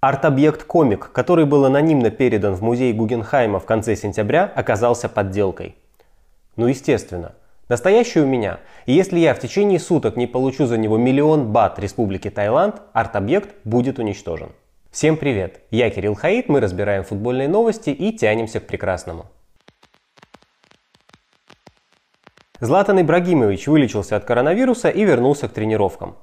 Арт-объект «Комик», который был анонимно передан в музей Гугенхайма в конце сентября, оказался подделкой. Ну естественно. Настоящий у меня. И если я в течение суток не получу за него 1 000 000 бат Республики Таиланд, арт-объект будет уничтожен. Всем привет! Я Кирилл Хаит, мы разбираем футбольные новости и тянемся к прекрасному. Златан Ибрагимович вылечился от коронавируса и вернулся к тренировкам.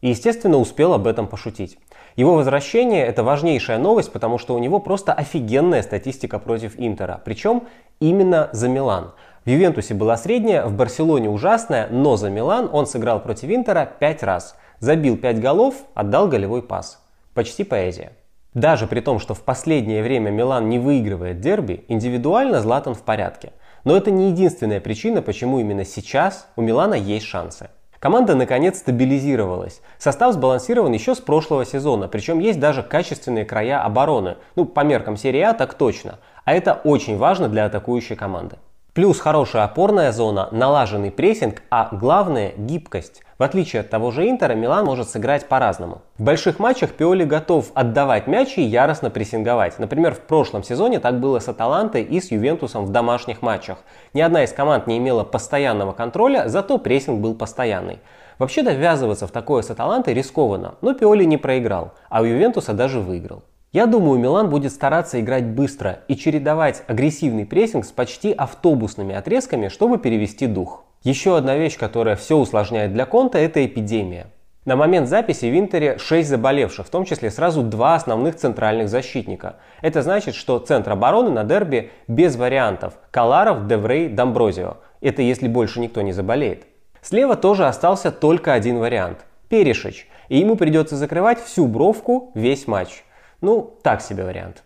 И, естественно, успел об этом пошутить. Его возвращение – это важнейшая новость, потому что у него просто офигенная статистика против Интера. Причем именно за Милан. В Ювентусе была средняя, в Барселоне ужасная, но за Милан он сыграл против Интера 5 раз. Забил 5 голов, отдал голевой пас. Почти поэзия. Даже при том, что в последнее время Милан не выигрывает дерби, индивидуально Златан в порядке. Но это не единственная причина, почему именно сейчас у Милана есть шансы. Команда наконец стабилизировалась. Состав сбалансирован еще с прошлого сезона, причем есть даже качественные края обороны. Ну, по меркам серии А так точно. А это очень важно для атакующей команды. Плюс хорошая опорная зона, налаженный прессинг, а главное – гибкость. В отличие от того же Интера, Милан может сыграть по-разному. В больших матчах Пиоли готов отдавать мяч и яростно прессинговать. Например, в прошлом сезоне так было с Аталантой и с Ювентусом в домашних матчах. Ни одна из команд не имела постоянного контроля, зато прессинг был постоянный. Вообще-то ввязываться в такое с Аталантой рискованно, но Пиоли не проиграл, а у Ювентуса даже выиграл. Я думаю, Милан будет стараться играть быстро и чередовать агрессивный прессинг с почти автобусными отрезками, чтобы перевести дух. Еще одна вещь, которая все усложняет для Конта, это эпидемия. На момент записи в Интере 6 заболевших, в том числе сразу 2 основных центральных защитника. Это значит, что центр обороны на дерби без вариантов: Каларов, Деврей, Дамброзио. Это если больше никто не заболеет. Слева тоже остался только один вариант – Перешич. И ему придется закрывать всю бровку весь матч. Ну, так себе вариант.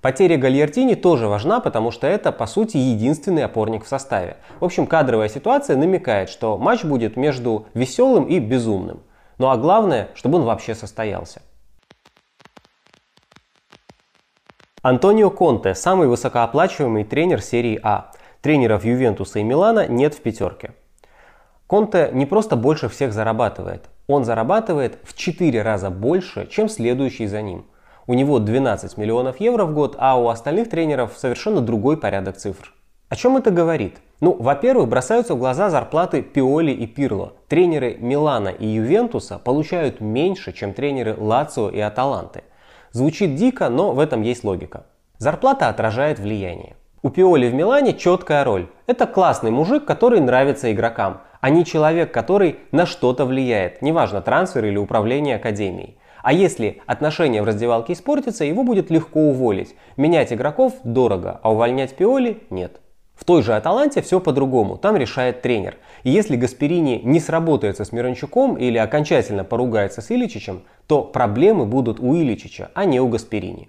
Потеря Гальертини тоже важна, потому что это, по сути, единственный опорник в составе. В общем, кадровая ситуация намекает, что матч будет между веселым и безумным. Ну а главное, чтобы он вообще состоялся. Антонио Конте – самый высокооплачиваемый тренер серии А. Тренеров Ювентуса и Милана нет в пятерке. Конте не просто больше всех зарабатывает. Он зарабатывает в 4 раза больше, чем следующий за ним. У него 12 миллионов евро в год, а у остальных тренеров совершенно другой порядок цифр. О чем это говорит? Ну, во-первых, бросаются в глаза зарплаты Пиоли и Пирло. Тренеры Милана и Ювентуса получают меньше, чем тренеры Лацио и Аталанты. Звучит дико, но в этом есть логика. Зарплата отражает влияние. У Пиоли в Милане четкая роль. Это классный мужик, который нравится игрокам, а не человек, который на что-то влияет, неважно, трансфер или управление академией. А если отношения в раздевалке испортятся, его будет легко уволить. Менять игроков дорого, а увольнять Пиоли нет. В той же Аталанте все по-другому, там решает тренер. И если Гасперини не сработается с Мирончуком или окончательно поругается с Ильичичем, то проблемы будут у Ильичича, а не у Гасперини.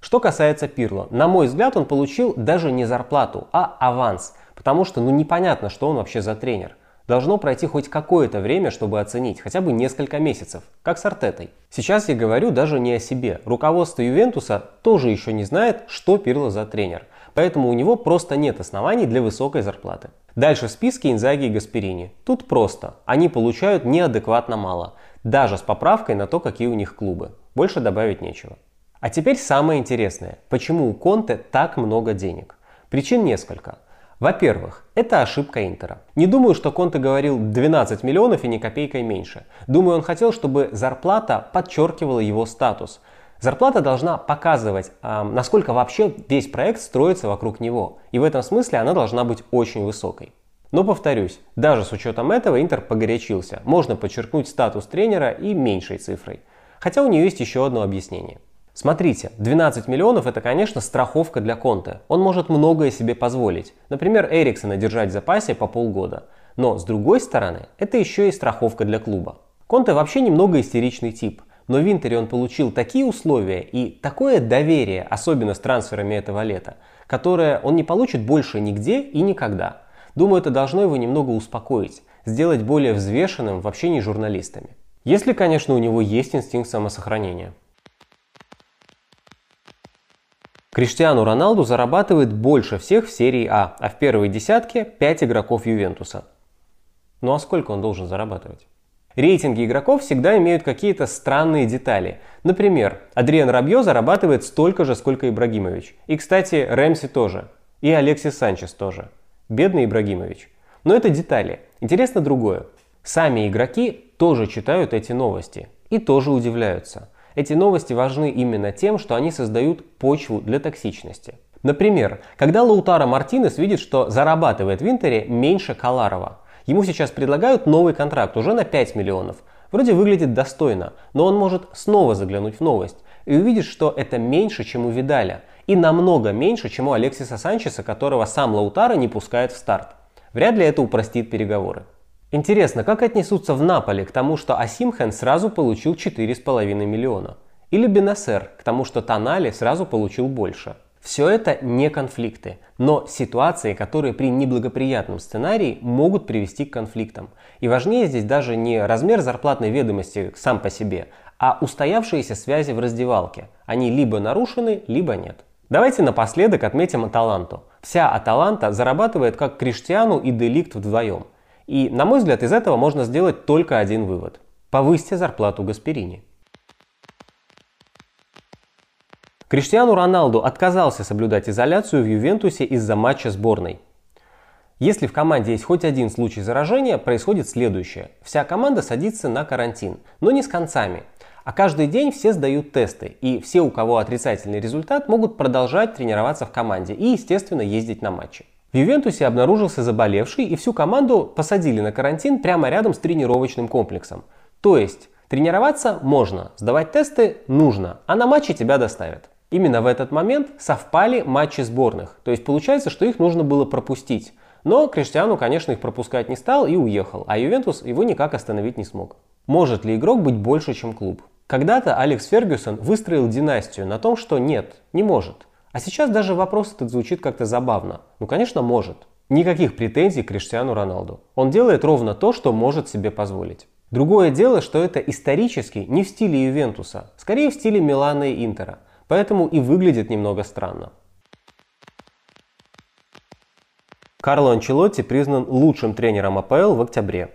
Что касается Пирло, на мой взгляд, он получил даже не зарплату, а аванс, потому что непонятно, что он вообще за тренер. Должно пройти хоть какое-то время, чтобы оценить, хотя бы несколько месяцев, как с Артетой. Сейчас я говорю даже не о себе. Руководство Ювентуса тоже еще не знает, что Пирло за тренер. Поэтому у него просто нет оснований для высокой зарплаты. Дальше в списке Инзаги и Гасперини. Тут просто. Они получают неадекватно мало. Даже с поправкой на то, какие у них клубы. Больше добавить нечего. А теперь самое интересное. Почему у Конте так много денег? Причин несколько. Во-первых, это ошибка Интера. Не думаю, что Конте говорил 12 миллионов и ни копейкой меньше. Думаю, он хотел, чтобы зарплата подчеркивала его статус. Зарплата должна показывать, насколько вообще весь проект строится вокруг него. И в этом смысле она должна быть очень высокой. Но повторюсь, даже с учетом этого Интер погорячился. Можно подчеркнуть статус тренера и меньшей цифрой. Хотя у нее есть еще одно объяснение. Смотрите, 12 миллионов – это, конечно, страховка для Конте. Он может многое себе позволить. Например, Эриксона держать в запасе по полгода. Но, с другой стороны, это еще и страховка для клуба. Конте вообще немного истеричный тип. Но в Интере он получил такие условия и такое доверие, особенно с трансферами этого лета, которое он не получит больше нигде и никогда. Думаю, это должно его немного успокоить, сделать более взвешенным в общении с журналистами. Если, конечно, у него есть инстинкт самосохранения. Криштиану Роналду зарабатывает больше всех в серии А в первой десятке 5 игроков Ювентуса. Ну а сколько он должен зарабатывать? Рейтинги игроков всегда имеют какие-то странные детали. Например, Адриан Рабьё зарабатывает столько же, сколько Ибрагимович. И, кстати, Рэмси тоже. И Алексис Санчес тоже. Бедный Ибрагимович. Но это детали. Интересно другое. Сами игроки тоже читают эти новости. И тоже удивляются. Эти новости важны именно тем, что они создают почву для токсичности. Например, когда Лаутаро Мартинес видит, что зарабатывает в Интере меньше Каларова. Ему сейчас предлагают новый контракт уже на 5 миллионов. Вроде выглядит достойно, но он может снова заглянуть в новость и увидит, что это меньше, чем у Видаля. И намного меньше, чем у Алексиса Санчеса, которого сам Лаутаро не пускает в старт. Вряд ли это упростит переговоры. Интересно, как отнесутся в Наполе к тому, что Асимхен сразу получил 4,5 миллиона? Или Бенасер к тому, что Тонали сразу получил больше? Все это не конфликты, но ситуации, которые при неблагоприятном сценарии могут привести к конфликтам. И важнее здесь даже не размер зарплатной ведомости сам по себе, а устоявшиеся связи в раздевалке. Они либо нарушены, либо нет. Давайте напоследок отметим Аталанту. Вся Аталанта зарабатывает как Криштиану и Деликт вдвоем. И, на мой взгляд, из этого можно сделать только один вывод. Повысьте зарплату Гасперини. Криштиану Роналду отказался соблюдать изоляцию в Ювентусе из-за матча сборной. Если в команде есть хоть один случай заражения, происходит следующее. Вся команда садится на карантин, но не с концами. А каждый день все сдают тесты, и все, у кого отрицательный результат, могут продолжать тренироваться в команде и, естественно, ездить на матчи. В Ювентусе обнаружился заболевший, и всю команду посадили на карантин прямо рядом с тренировочным комплексом. То есть тренироваться можно, сдавать тесты нужно, а на матчи тебя доставят. Именно в этот момент совпали матчи сборных, то есть получается, что их нужно было пропустить. Но Криштиану, конечно, их пропускать не стал и уехал, а Ювентус его никак остановить не смог. Может ли игрок быть больше, чем клуб? Когда-то Алекс Фергюсон выстроил династию на том, что нет, не может. А сейчас даже вопрос этот звучит как-то забавно. Ну, конечно, может. Никаких претензий к Криштиану Роналду. Он делает ровно то, что может себе позволить. Другое дело, что это исторически не в стиле Ювентуса, скорее в стиле Милана и Интера. Поэтому и выглядит немного странно. Карло Анчелотти признан лучшим тренером АПЛ в октябре,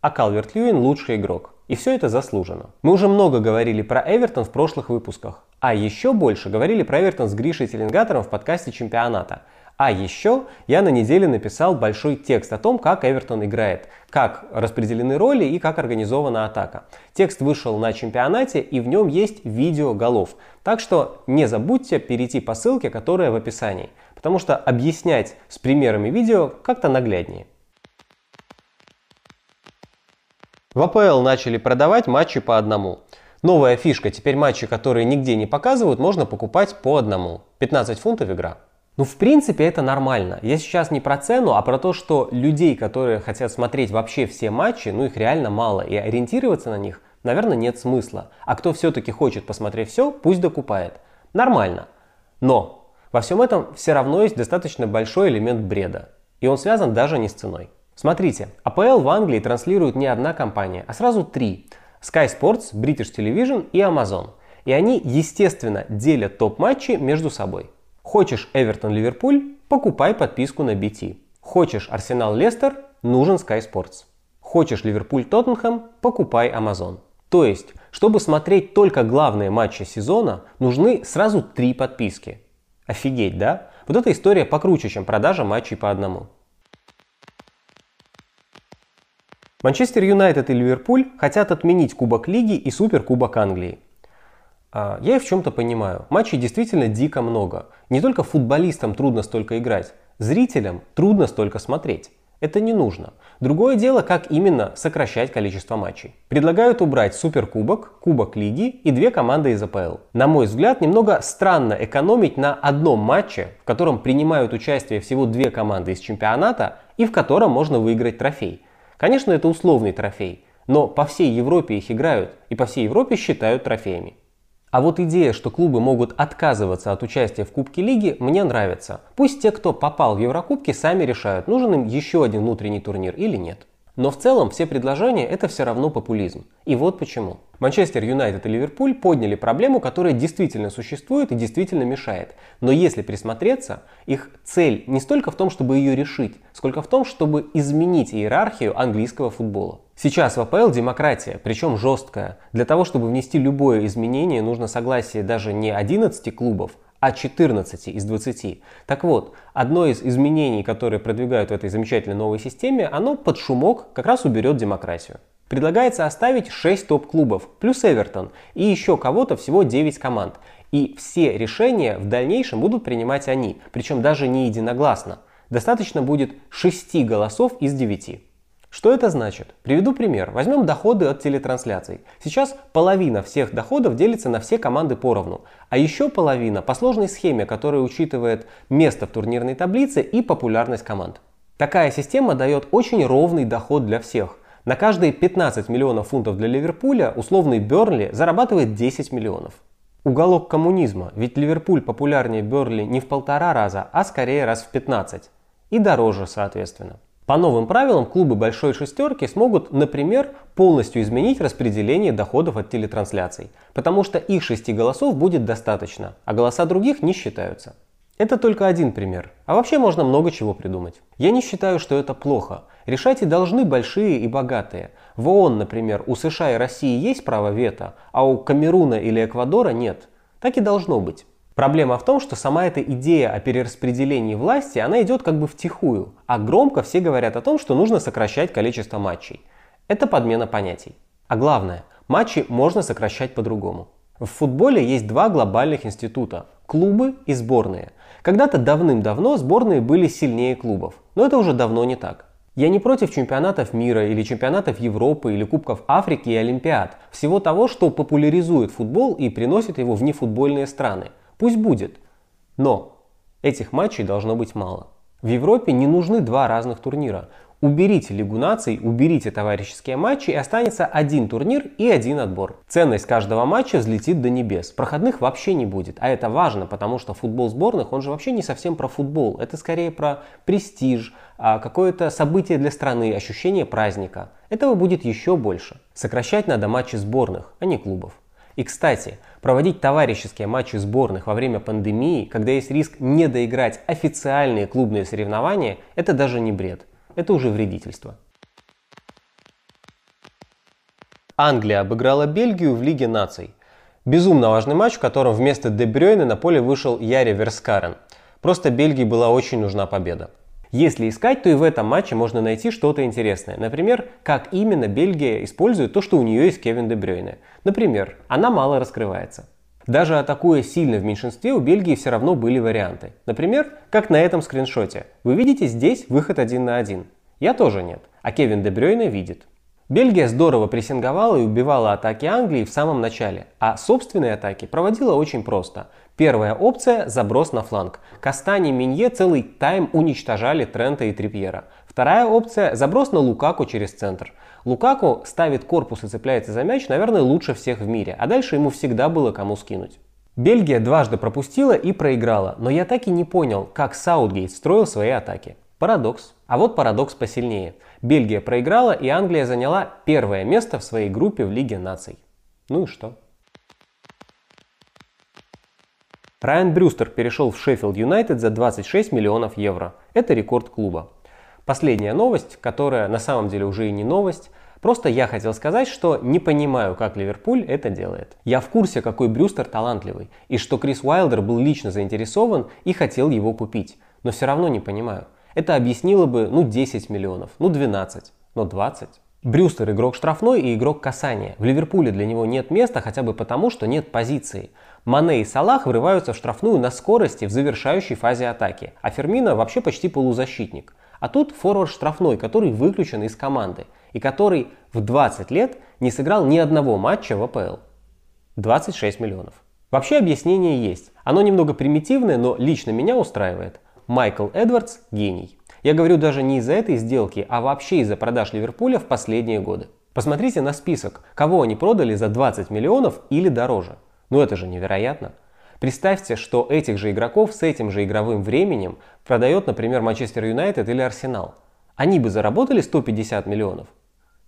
а Калверт-Льюин лучший игрок. И все это заслуженно. Мы уже много говорили про Эвертон в прошлых выпусках. А еще больше говорили про Эвертон с Гришей Теллингатором в подкасте Чемпионата. А еще я на неделе написал большой текст о том, как Эвертон играет, как распределены роли и как организована атака. Текст вышел на Чемпионате, и в нем есть видео голов. Так что не забудьте перейти по ссылке, которая в описании, потому что объяснять с примерами видео как-то нагляднее. В АПЛ начали продавать матчи по одному. Новая фишка, теперь матчи, которые нигде не показывают, можно покупать по одному. 15 фунтов игра. Ну, в принципе, это нормально. Я сейчас не про цену, а про то, что людей, которые хотят смотреть вообще все матчи, ну их реально мало, и ориентироваться на них, наверное, нет смысла. А кто все-таки хочет посмотреть все, пусть докупает. Нормально. Но во всем этом все равно есть достаточно большой элемент бреда. И он связан даже не с ценой. Смотрите, АПЛ в Англии транслирует не одна компания, а сразу три. Sky Sports, British Television и Amazon. И они, естественно, делят топ-матчи между собой. Хочешь Эвертон-Ливерпуль? Покупай подписку на BT. Хочешь Арсенал-Лестер? Нужен Sky Sports. Хочешь Ливерпуль-Тоттенхэм? Покупай Amazon. То есть, чтобы смотреть только главные матчи сезона, нужны сразу три подписки. Офигеть, да? Вот эта история покруче, чем продажа матчей по одному. Манчестер Юнайтед и Ливерпуль хотят отменить Кубок Лиги и Суперкубок Англии. Я их в чем-то понимаю. Матчей действительно дико много. Не только футболистам трудно столько играть, зрителям трудно столько смотреть. Это не нужно. Другое дело, как именно сокращать количество матчей. Предлагают убрать Суперкубок, Кубок Лиги и две команды из АПЛ. На мой взгляд, немного странно экономить на одном матче, в котором принимают участие всего две команды из чемпионата и в котором можно выиграть трофей. Конечно, это условный трофей, но по всей Европе их играют и по всей Европе считают трофеями. А вот идея, что клубы могут отказываться от участия в Кубке Лиги, мне нравится. Пусть те, кто попал в Еврокубки, сами решают, нужен им еще один внутренний турнир или нет. Но в целом все предложения – это все равно популизм. И вот почему. Манчестер Юнайтед и Ливерпуль подняли проблему, которая действительно существует и действительно мешает. Но если присмотреться, их цель не столько в том, чтобы ее решить, сколько в том, чтобы изменить иерархию английского футбола. Сейчас в АПЛ демократия, причем жесткая. Для того, чтобы внести любое изменение, нужно согласие даже не 11 клубов, а 14 из 20. Так вот, одно из изменений, которые продвигают в этой замечательной новой системе, оно под шумок как раз уберет демократию. Предлагается оставить 6 топ-клубов, плюс Эвертон, и еще кого-то, всего 9 команд. И все решения в дальнейшем будут принимать они, причем даже не единогласно. Достаточно будет 6 голосов из 9. Что это значит? Приведу пример. Возьмем доходы от телетрансляций. Сейчас половина всех доходов делится на все команды поровну. А еще половина по сложной схеме, которая учитывает место в турнирной таблице и популярность команд. Такая система дает очень ровный доход для всех. На каждые 15 миллионов фунтов для Ливерпуля условный Бёрнли зарабатывает 10 миллионов. Уголок коммунизма, ведь Ливерпуль популярнее Бёрнли не в 1,5 раза, а скорее раз в 15. И дороже, соответственно. По новым правилам клубы большой шестерки смогут, например, полностью изменить распределение доходов от телетрансляций, потому что их 6 голосов будет достаточно, а голоса других не считаются. Это только один пример, а вообще можно много чего придумать. Я не считаю, что это плохо. Решать и должны большие и богатые. В ООН, например, у США и России есть право вето, а у Камеруна или Эквадора нет. Так и должно быть. Проблема в том, что сама эта идея о перераспределении власти, она идет как бы втихую, а громко все говорят о том, что нужно сокращать количество матчей. Это подмена понятий. А главное, матчи можно сокращать по-другому. В футболе есть два глобальных института – клубы и сборные. Когда-то давным-давно сборные были сильнее клубов, но это уже давно не так. Я не против чемпионатов мира или чемпионатов Европы или Кубков Африки и Олимпиад, всего того, что популяризует футбол и приносит его в нефутбольные страны. Пусть будет, но этих матчей должно быть мало. В Европе не нужны два разных турнира. Уберите Лигу наций, уберите товарищеские матчи и останется один турнир и один отбор. Ценность каждого матча взлетит до небес. Проходных вообще не будет, а это важно, потому что футбол сборных, он же вообще не совсем про футбол. Это скорее про престиж, какое-то событие для страны, ощущение праздника. Этого будет еще больше. Сокращать надо матчи сборных, а не клубов. И, кстати, проводить товарищеские матчи сборных во время пандемии, когда есть риск не доиграть официальные клубные соревнования, это даже не бред. Это уже вредительство. Англия обыграла Бельгию в Лиге наций. Безумно важный матч, в котором вместо Де Брюйне на поле вышел Яри Верскарен. Просто Бельгии была очень нужна победа. Если искать, то и в этом матче можно найти что-то интересное. Например, как именно Бельгия использует то, что у нее есть Кевин Де Брюйне. Например, она мало раскрывается. Даже атакуя сильно в меньшинстве, у Бельгии все равно были варианты. Например, как на этом скриншоте. Вы видите здесь выход 1 на 1. Я тоже нет, а Кевин Де Брюйне видит. Бельгия здорово прессинговала и убивала атаки Англии в самом начале, а собственные атаки проводила очень просто. Первая опция – заброс на фланг. Кастани и Минье целый тайм уничтожали Трента и Трипьера. Вторая опция – заброс на Лукаку через центр. Лукаку ставит корпус и цепляется за мяч, наверное, лучше всех в мире, а дальше ему всегда было кому скинуть. Бельгия дважды пропустила и проиграла, но я так и не понял, как Саутгейт строил свои атаки. Парадокс. А вот парадокс посильнее. Бельгия проиграла, и Англия заняла первое место в своей группе в Лиге наций. Ну и что? Райан Брюстер перешел в Шеффилд Юнайтед за 26 миллионов евро. Это рекорд клуба. Последняя новость, которая на самом деле уже и не новость. Просто я хотел сказать, что не понимаю, как Ливерпуль это делает. Я в курсе, какой Брюстер талантливый, и что Крис Уайлдер был лично заинтересован и хотел его купить. Но все равно не понимаю. Это объяснило бы, 10 миллионов, 12, 20. Брюстер игрок штрафной и игрок касания. В Ливерпуле для него нет места хотя бы потому, что нет позиции. Мане и Салах врываются в штрафную на скорости в завершающей фазе атаки, а Фермино вообще почти полузащитник. А тут форвард штрафной, который выключен из команды и который в 20 лет не сыграл ни одного матча в АПЛ. 26 миллионов. Вообще объяснение есть. Оно немного примитивное, но лично меня устраивает. Майкл Эдвардс – гений. Я говорю даже не из-за этой сделки, а вообще из-за продаж Ливерпуля в последние годы. Посмотрите на список, кого они продали за 20 миллионов или дороже. Это же невероятно. Представьте, что этих же игроков с этим же игровым временем продает, например, Манчестер Юнайтед или Арсенал. Они бы заработали 150 миллионов?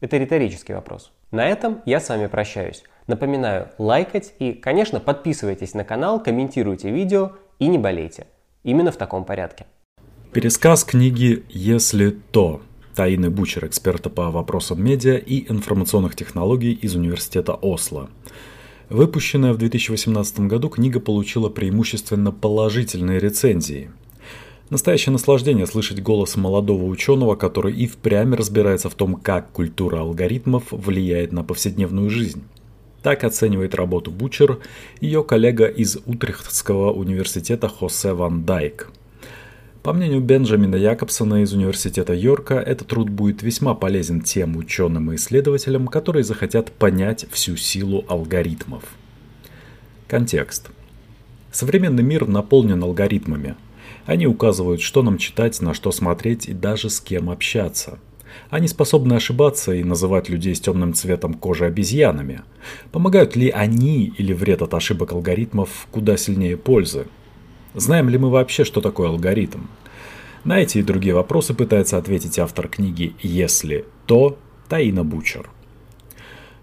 Это риторический вопрос. На этом я с вами прощаюсь. Напоминаю, лайкать и, конечно, подписывайтесь на канал, комментируйте видео и не болейте. Именно в таком порядке. Пересказ книги «Если то» Таины Бучер, эксперта по вопросам медиа и информационных технологий из Университета Осло. Выпущенная в 2018 году, книга получила преимущественно положительные рецензии. Настоящее наслаждение слышать голос молодого ученого, который и впрямь разбирается в том, как культура алгоритмов влияет на повседневную жизнь. Так оценивает работу Бучер ее коллега из Утрехтского университета Хосе Ван Дайк. По мнению Бенджамина Якобсона из Университета Йорка, этот труд будет весьма полезен тем ученым и исследователям, которые захотят понять всю силу алгоритмов. Контекст. Современный мир наполнен алгоритмами. Они указывают, что нам читать, на что смотреть и даже с кем общаться. Они способны ошибаться и называть людей с темным цветом кожи обезьянами. Помогают ли они или вред от ошибок алгоритмов куда сильнее пользы? Знаем ли мы вообще, что такое алгоритм? На эти и другие вопросы пытается ответить автор книги «Если то» Таина Бучер.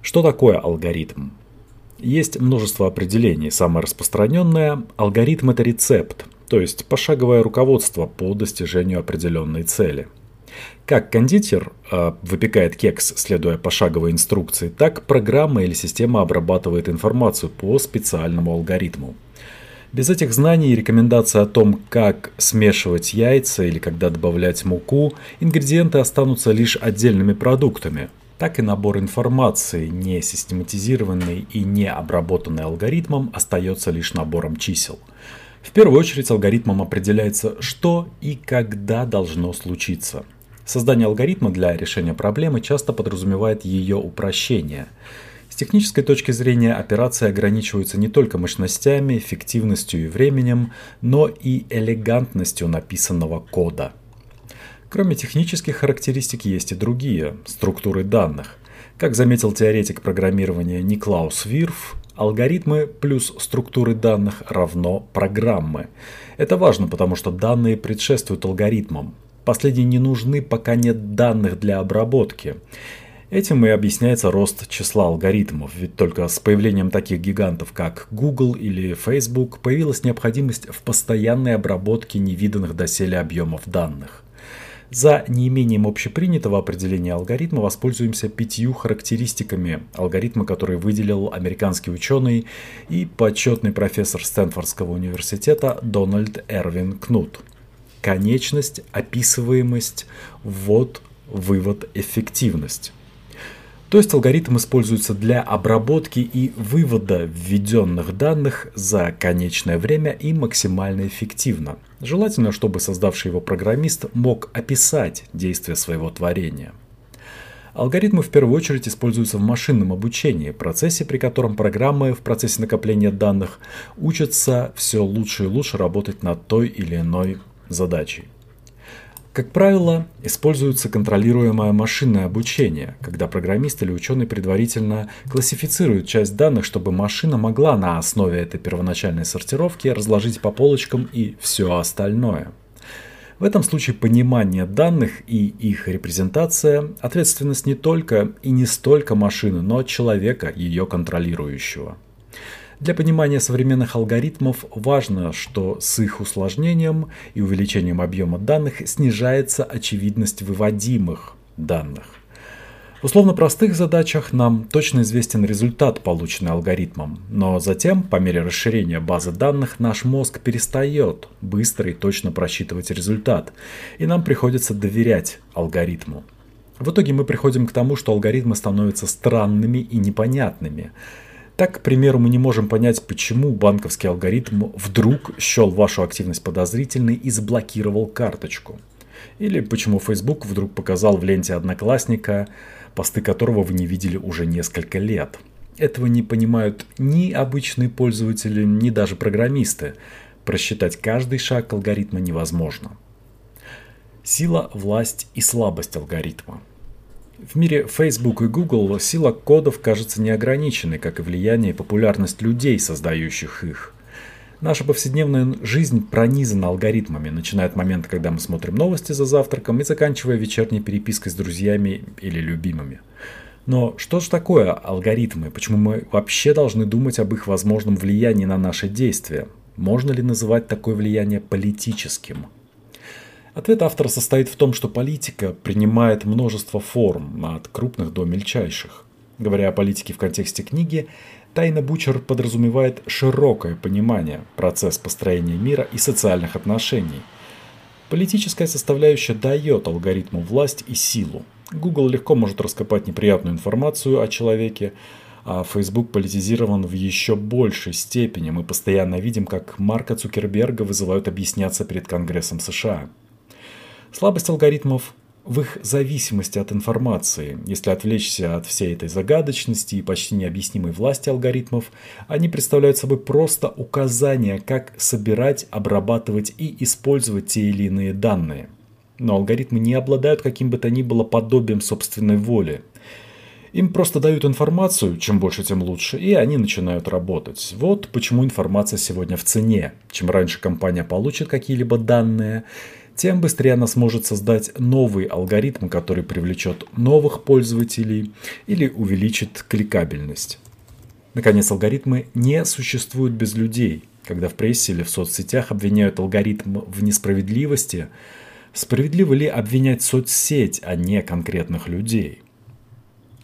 Что такое алгоритм? Есть множество определений. Самое распространенное – алгоритм – это рецепт, то есть пошаговое руководство по достижению определенной цели. Как кондитер выпекает кекс, следуя пошаговой инструкции, так программа или система обрабатывает информацию по специальному алгоритму. Без этих знаний и рекомендаций о том, как смешивать яйца или когда добавлять муку, ингредиенты останутся лишь отдельными продуктами. Так и набор информации, не систематизированный и не обработанный алгоритмом, остается лишь набором чисел. В первую очередь алгоритмом определяется, что и когда должно случиться. Создание алгоритма для решения проблемы часто подразумевает ее упрощение. С технической точки зрения операции ограничиваются не только мощностями, эффективностью и временем, но и элегантностью написанного кода. Кроме технических характеристик есть и другие – структуры данных. Как заметил теоретик программирования Никлаус Вирф, алгоритмы плюс структуры данных равно программы. Это важно, потому что данные предшествуют алгоритмам. Последние не нужны, пока нет данных для обработки. Этим и объясняется рост числа алгоритмов, ведь только с появлением таких гигантов, как Google или Facebook, появилась необходимость в постоянной обработке невиданных доселе объемов данных. За неимением общепринятого определения алгоритма воспользуемся 5 характеристиками алгоритма, который выделил американский ученый и почетный профессор Стэнфордского университета Дональд Эрвин Кнут. Конечность, описываемость, ввод, вывод, эффективность. То есть алгоритм используется для обработки и вывода введенных данных за конечное время и максимально эффективно. Желательно, чтобы создавший его программист мог описать действия своего творения. Алгоритмы в первую очередь используются в машинном обучении, процессе, при котором программы в процессе накопления данных учатся все лучше и лучше работать над той или иной задачей. Как правило, используется контролируемое машинное обучение, когда программист или ученый предварительно классифицируют часть данных, чтобы машина могла на основе этой первоначальной сортировки разложить по полочкам и все остальное. В этом случае понимание данных и их репрезентация – ответственность не только и не столько машины, но человека, ее контролирующего. Для понимания современных алгоритмов важно, что с их усложнением и увеличением объема данных снижается очевидность выводимых данных. В условно простых задачах нам точно известен результат, полученный алгоритмом, но затем, по мере расширения базы данных, наш мозг перестает быстро и точно просчитывать результат, и нам приходится доверять алгоритму. В итоге мы приходим к тому, что алгоритмы становятся странными и непонятными. Так, к примеру, мы не можем понять, почему банковский алгоритм вдруг счел вашу активность подозрительной и заблокировал карточку. Или почему Facebook вдруг показал в ленте Одноклассника, посты которого вы не видели уже несколько лет. Этого не понимают ни обычные пользователи, ни даже программисты. Просчитать каждый шаг алгоритма невозможно. Сила, власть и слабость алгоритма. В мире Facebook и Google сила кодов кажется неограниченной, как и влияние и популярность людей, создающих их. Наша повседневная жизнь пронизана алгоритмами, начиная от момента, когда мы смотрим новости за завтраком и заканчивая вечерней перепиской с друзьями или любимыми. Но что же такое алгоритмы? Почему мы вообще должны думать об их возможном влиянии на наши действия? Можно ли называть такое влияние политическим? Ответ автора состоит в том, что политика принимает множество форм, от крупных до мельчайших. Говоря о политике в контексте книги, Таина Бучер подразумевает широкое понимание процесса построения мира и социальных отношений. Политическая составляющая дает алгоритму власть и силу. Google легко может раскопать неприятную информацию о человеке, а Facebook политизирован в еще большей степени. Мы постоянно видим, как Марка Цукерберга вызывают объясняться перед Конгрессом США. Слабость алгоритмов в их зависимости от информации. Если отвлечься от всей этой загадочности и почти необъяснимой власти алгоритмов, они представляют собой просто указания, как собирать, обрабатывать и использовать те или иные данные. Но алгоритмы не обладают каким бы то ни было подобием собственной воли. Им просто дают информацию, чем больше, тем лучше, и они начинают работать. Вот почему информация сегодня в цене. Чем раньше компания получит какие-либо данные, тем быстрее она сможет создать новый алгоритм, который привлечет новых пользователей или увеличит кликабельность. Наконец, алгоритмы не существуют без людей. Когда в прессе или в соцсетях обвиняют алгоритм в несправедливости, справедливо ли обвинять соцсеть, а не конкретных людей?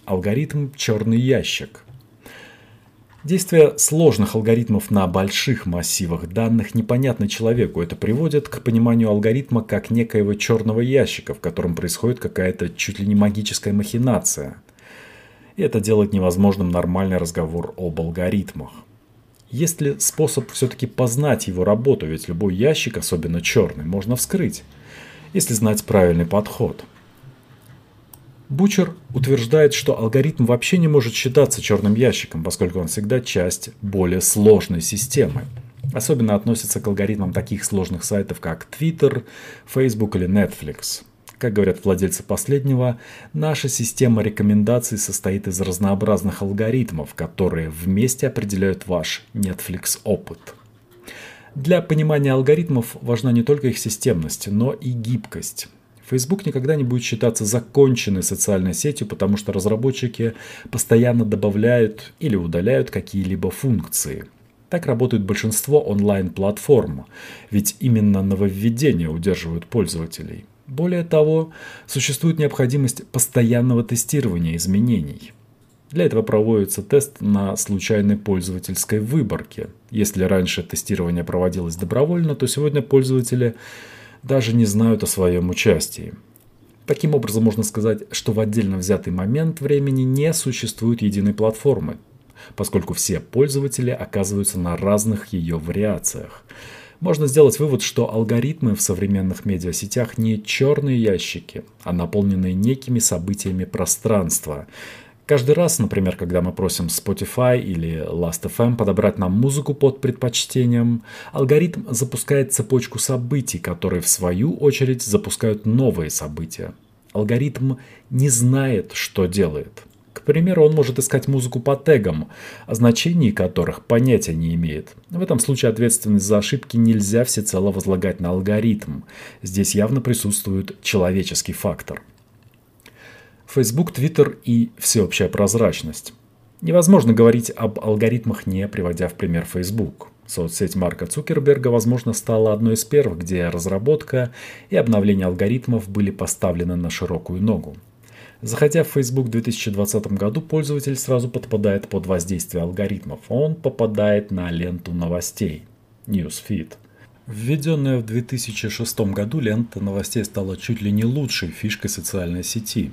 Алгоритм «черный ящик». Действие сложных алгоритмов на больших массивах данных непонятно человеку. Это приводит к пониманию алгоритма как некоего черного ящика, в котором происходит какая-то чуть ли не магическая махинация. И это делает невозможным нормальный разговор об алгоритмах. Есть ли способ все-таки познать его работу? Ведь любой ящик, особенно черный, можно вскрыть, если знать правильный подход. Бучер утверждает, что алгоритм вообще не может считаться черным ящиком, поскольку он всегда часть более сложной системы. Особенно относится к алгоритмам таких сложных сайтов, как Twitter, Facebook или Netflix. Как говорят владельцы последнего, наша система рекомендаций состоит из разнообразных алгоритмов, которые вместе определяют ваш Netflix-опыт. Для понимания алгоритмов важна не только их системность, но и гибкость. Facebook никогда не будет считаться законченной социальной сетью, потому что разработчики постоянно добавляют или удаляют какие-либо функции. Так работает большинство онлайн-платформ, ведь именно нововведения удерживают пользователей. Более того, существует необходимость постоянного тестирования изменений. Для этого проводится тест на случайной пользовательской выборке. Если раньше тестирование проводилось добровольно, то сегодня пользователи даже не знают о своем участии. Таким образом, можно сказать, что в отдельно взятый момент времени не существует единой платформы, поскольку все пользователи оказываются на разных ее вариациях. Можно сделать вывод, что алгоритмы в современных медиасетях не черные ящики, а наполненные некими событиями пространства. Каждый раз, например, когда мы просим Spotify или Last.fm подобрать нам музыку под предпочтением, алгоритм запускает цепочку событий, которые в свою очередь запускают новые события. Алгоритм не знает, что делает. К примеру, он может искать музыку по тегам, о значении которых понятия не имеет. В этом случае ответственность за ошибки нельзя всецело возлагать на алгоритм. Здесь явно присутствует человеческий фактор. Facebook, Twitter и всеобщая прозрачность. Невозможно говорить об алгоритмах, не приводя в пример Facebook. Соцсеть Марка Цукерберга, возможно, стала одной из первых, где разработка и обновление алгоритмов были поставлены на широкую ногу. Заходя в Facebook в 2020 году, пользователь сразу подпадает под воздействие алгоритмов. Он попадает на ленту новостей Newsfeed. Введенная в 2006 году лента новостей стала чуть ли не лучшей фишкой социальной сети.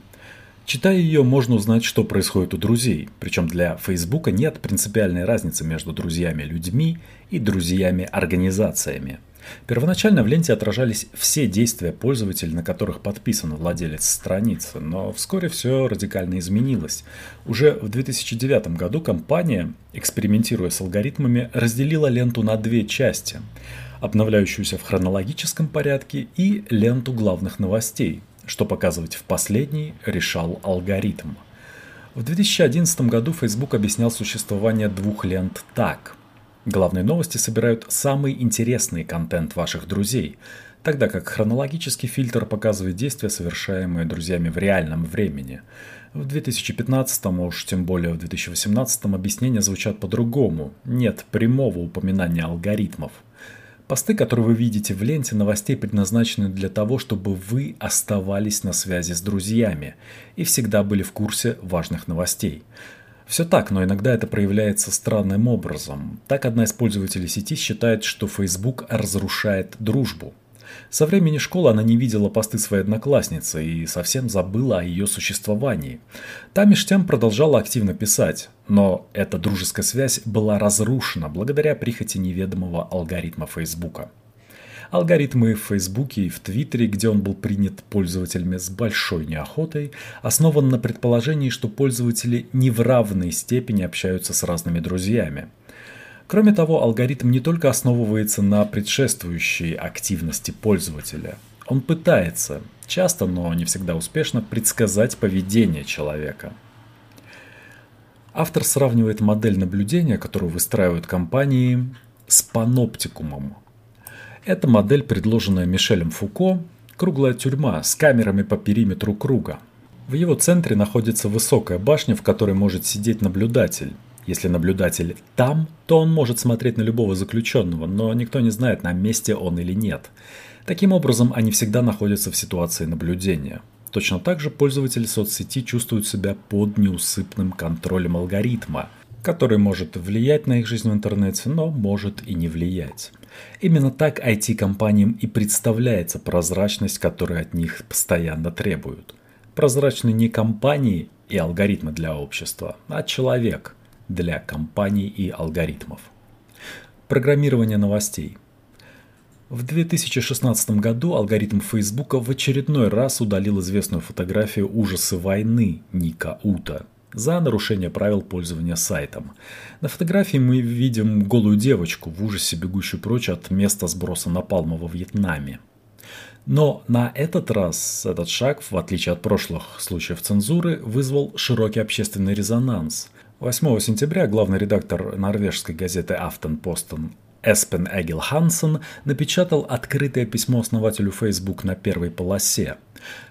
Читая ее, можно узнать, что происходит у друзей. Причем для Фейсбука нет принципиальной разницы между друзьями-людьми и друзьями-организациями. Первоначально в ленте отражались все действия пользователей, на которых подписан владелец страницы, но вскоре все радикально изменилось. Уже в 2009 году компания, экспериментируя с алгоритмами, разделила ленту на две части: обновляющуюся в хронологическом порядке и ленту главных новостей. Что показывать в последний, решал алгоритм. В 2011 году Facebook объяснял существование двух лент так. Главные новости собирают самый интересный контент ваших друзей, тогда как хронологический фильтр показывает действия, совершаемые друзьями в реальном времени. В 2015, уж тем более в 2018, объяснения звучат по-другому, нет прямого упоминания алгоритмов. Посты, которые вы видите в ленте новостей, предназначены для того, чтобы вы оставались на связи с друзьями и всегда были в курсе важных новостей. Все так, но иногда это проявляется странным образом. Так, одна из пользователей сети считает, что Facebook разрушает дружбу. Со времени школы она не видела посты своей одноклассницы и совсем забыла о ее существовании. Та меж тем продолжала активно писать, но эта дружеская связь была разрушена благодаря прихоти неведомого алгоритма Фейсбука. Алгоритмы в Фейсбуке и в Твиттере, где он был принят пользователями с большой неохотой, основан на предположении, что пользователи не в равной степени общаются с разными друзьями. Кроме того, алгоритм не только основывается на предшествующей активности пользователя. Он пытается, часто, но не всегда успешно, предсказать поведение человека. Автор сравнивает модель наблюдения, которую выстраивают компании, с паноптикумом. Эта модель, предложенная Мишелем Фуко, круглая тюрьма с камерами по периметру круга. В его центре находится высокая башня, в которой может сидеть наблюдатель. Если наблюдатель там, то он может смотреть на любого заключенного, но никто не знает, на месте он или нет. Таким образом, они всегда находятся в ситуации наблюдения. Точно так же пользователи соцсети чувствуют себя под неусыпным контролем алгоритма, который может влиять на их жизнь в интернете, но может и не влиять. Именно так IT-компаниям и представляется прозрачность, которую от них постоянно требуют. Прозрачны не компании и алгоритмы для общества, а человек для компаний и алгоритмов. Программирование новостей. В 2016 году алгоритм Фейсбука в очередной раз удалил известную фотографию «Ужасы войны» Ника Ута за нарушение правил пользования сайтом. На фотографии мы видим голую девочку, в ужасе бегущую прочь от места сброса напалма во Вьетнаме. Но на этот раз этот шаг, в отличие от прошлых случаев цензуры, вызвал широкий общественный резонанс. 8 сентября главный редактор норвежской газеты Aftenposten Эспен Эгил Хансен напечатал открытое письмо основателю Facebook на первой полосе.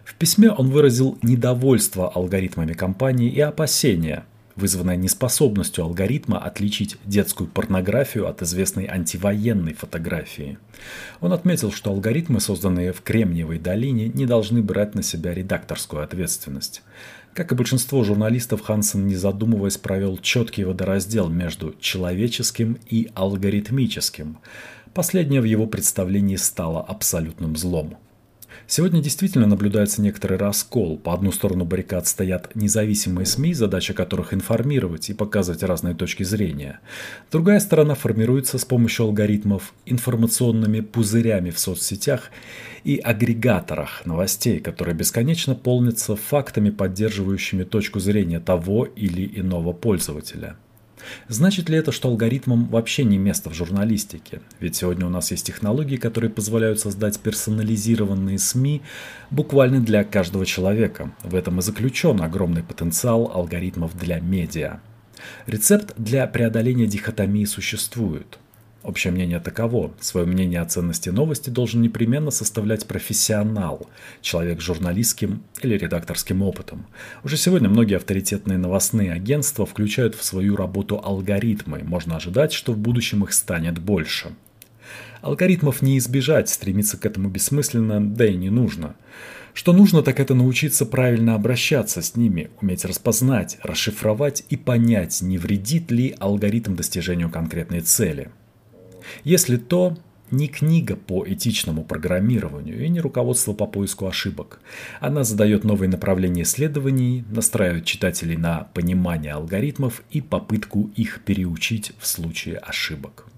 В письме он выразил недовольство алгоритмами компании и опасения, вызванное неспособностью алгоритма отличить детскую порнографию от известной антивоенной фотографии. Он отметил, что алгоритмы, созданные в Кремниевой долине, не должны брать на себя редакторскую ответственность. Как и большинство журналистов, Хансен, не задумываясь, провел четкий водораздел между человеческим и алгоритмическим. Последнее в его представлении стало абсолютным злом. Сегодня действительно наблюдается некоторый раскол. По одну сторону баррикад стоят независимые СМИ, задача которых информировать и показывать разные точки зрения. Другая сторона формируется с помощью алгоритмов, информационными пузырями в соцсетях и агрегаторах новостей, которые бесконечно полнятся фактами, поддерживающими точку зрения того или иного пользователя. Значит ли это, что алгоритмам вообще не место в журналистике? Ведь сегодня у нас есть технологии, которые позволяют создать персонализированные СМИ буквально для каждого человека. В этом и заключен огромный потенциал алгоритмов для медиа. Рецепт для преодоления дихотомии существует. Общее мнение таково. Свое мнение о ценности новости должен непременно составлять профессионал, человек с журналистским или редакторским опытом. Уже сегодня многие авторитетные новостные агентства включают в свою работу алгоритмы. Можно ожидать, что в будущем их станет больше. Алгоритмов не избежать, стремиться к этому бессмысленно, да и не нужно. Что нужно, так это научиться правильно обращаться с ними, уметь распознать, расшифровать и понять, не вредит ли алгоритм достижению конкретной цели. Если то, не книга по этичному программированию и не руководство по поиску ошибок. Она задает новые направления исследований, настраивает читателей на понимание алгоритмов и попытку их переучить в случае ошибок.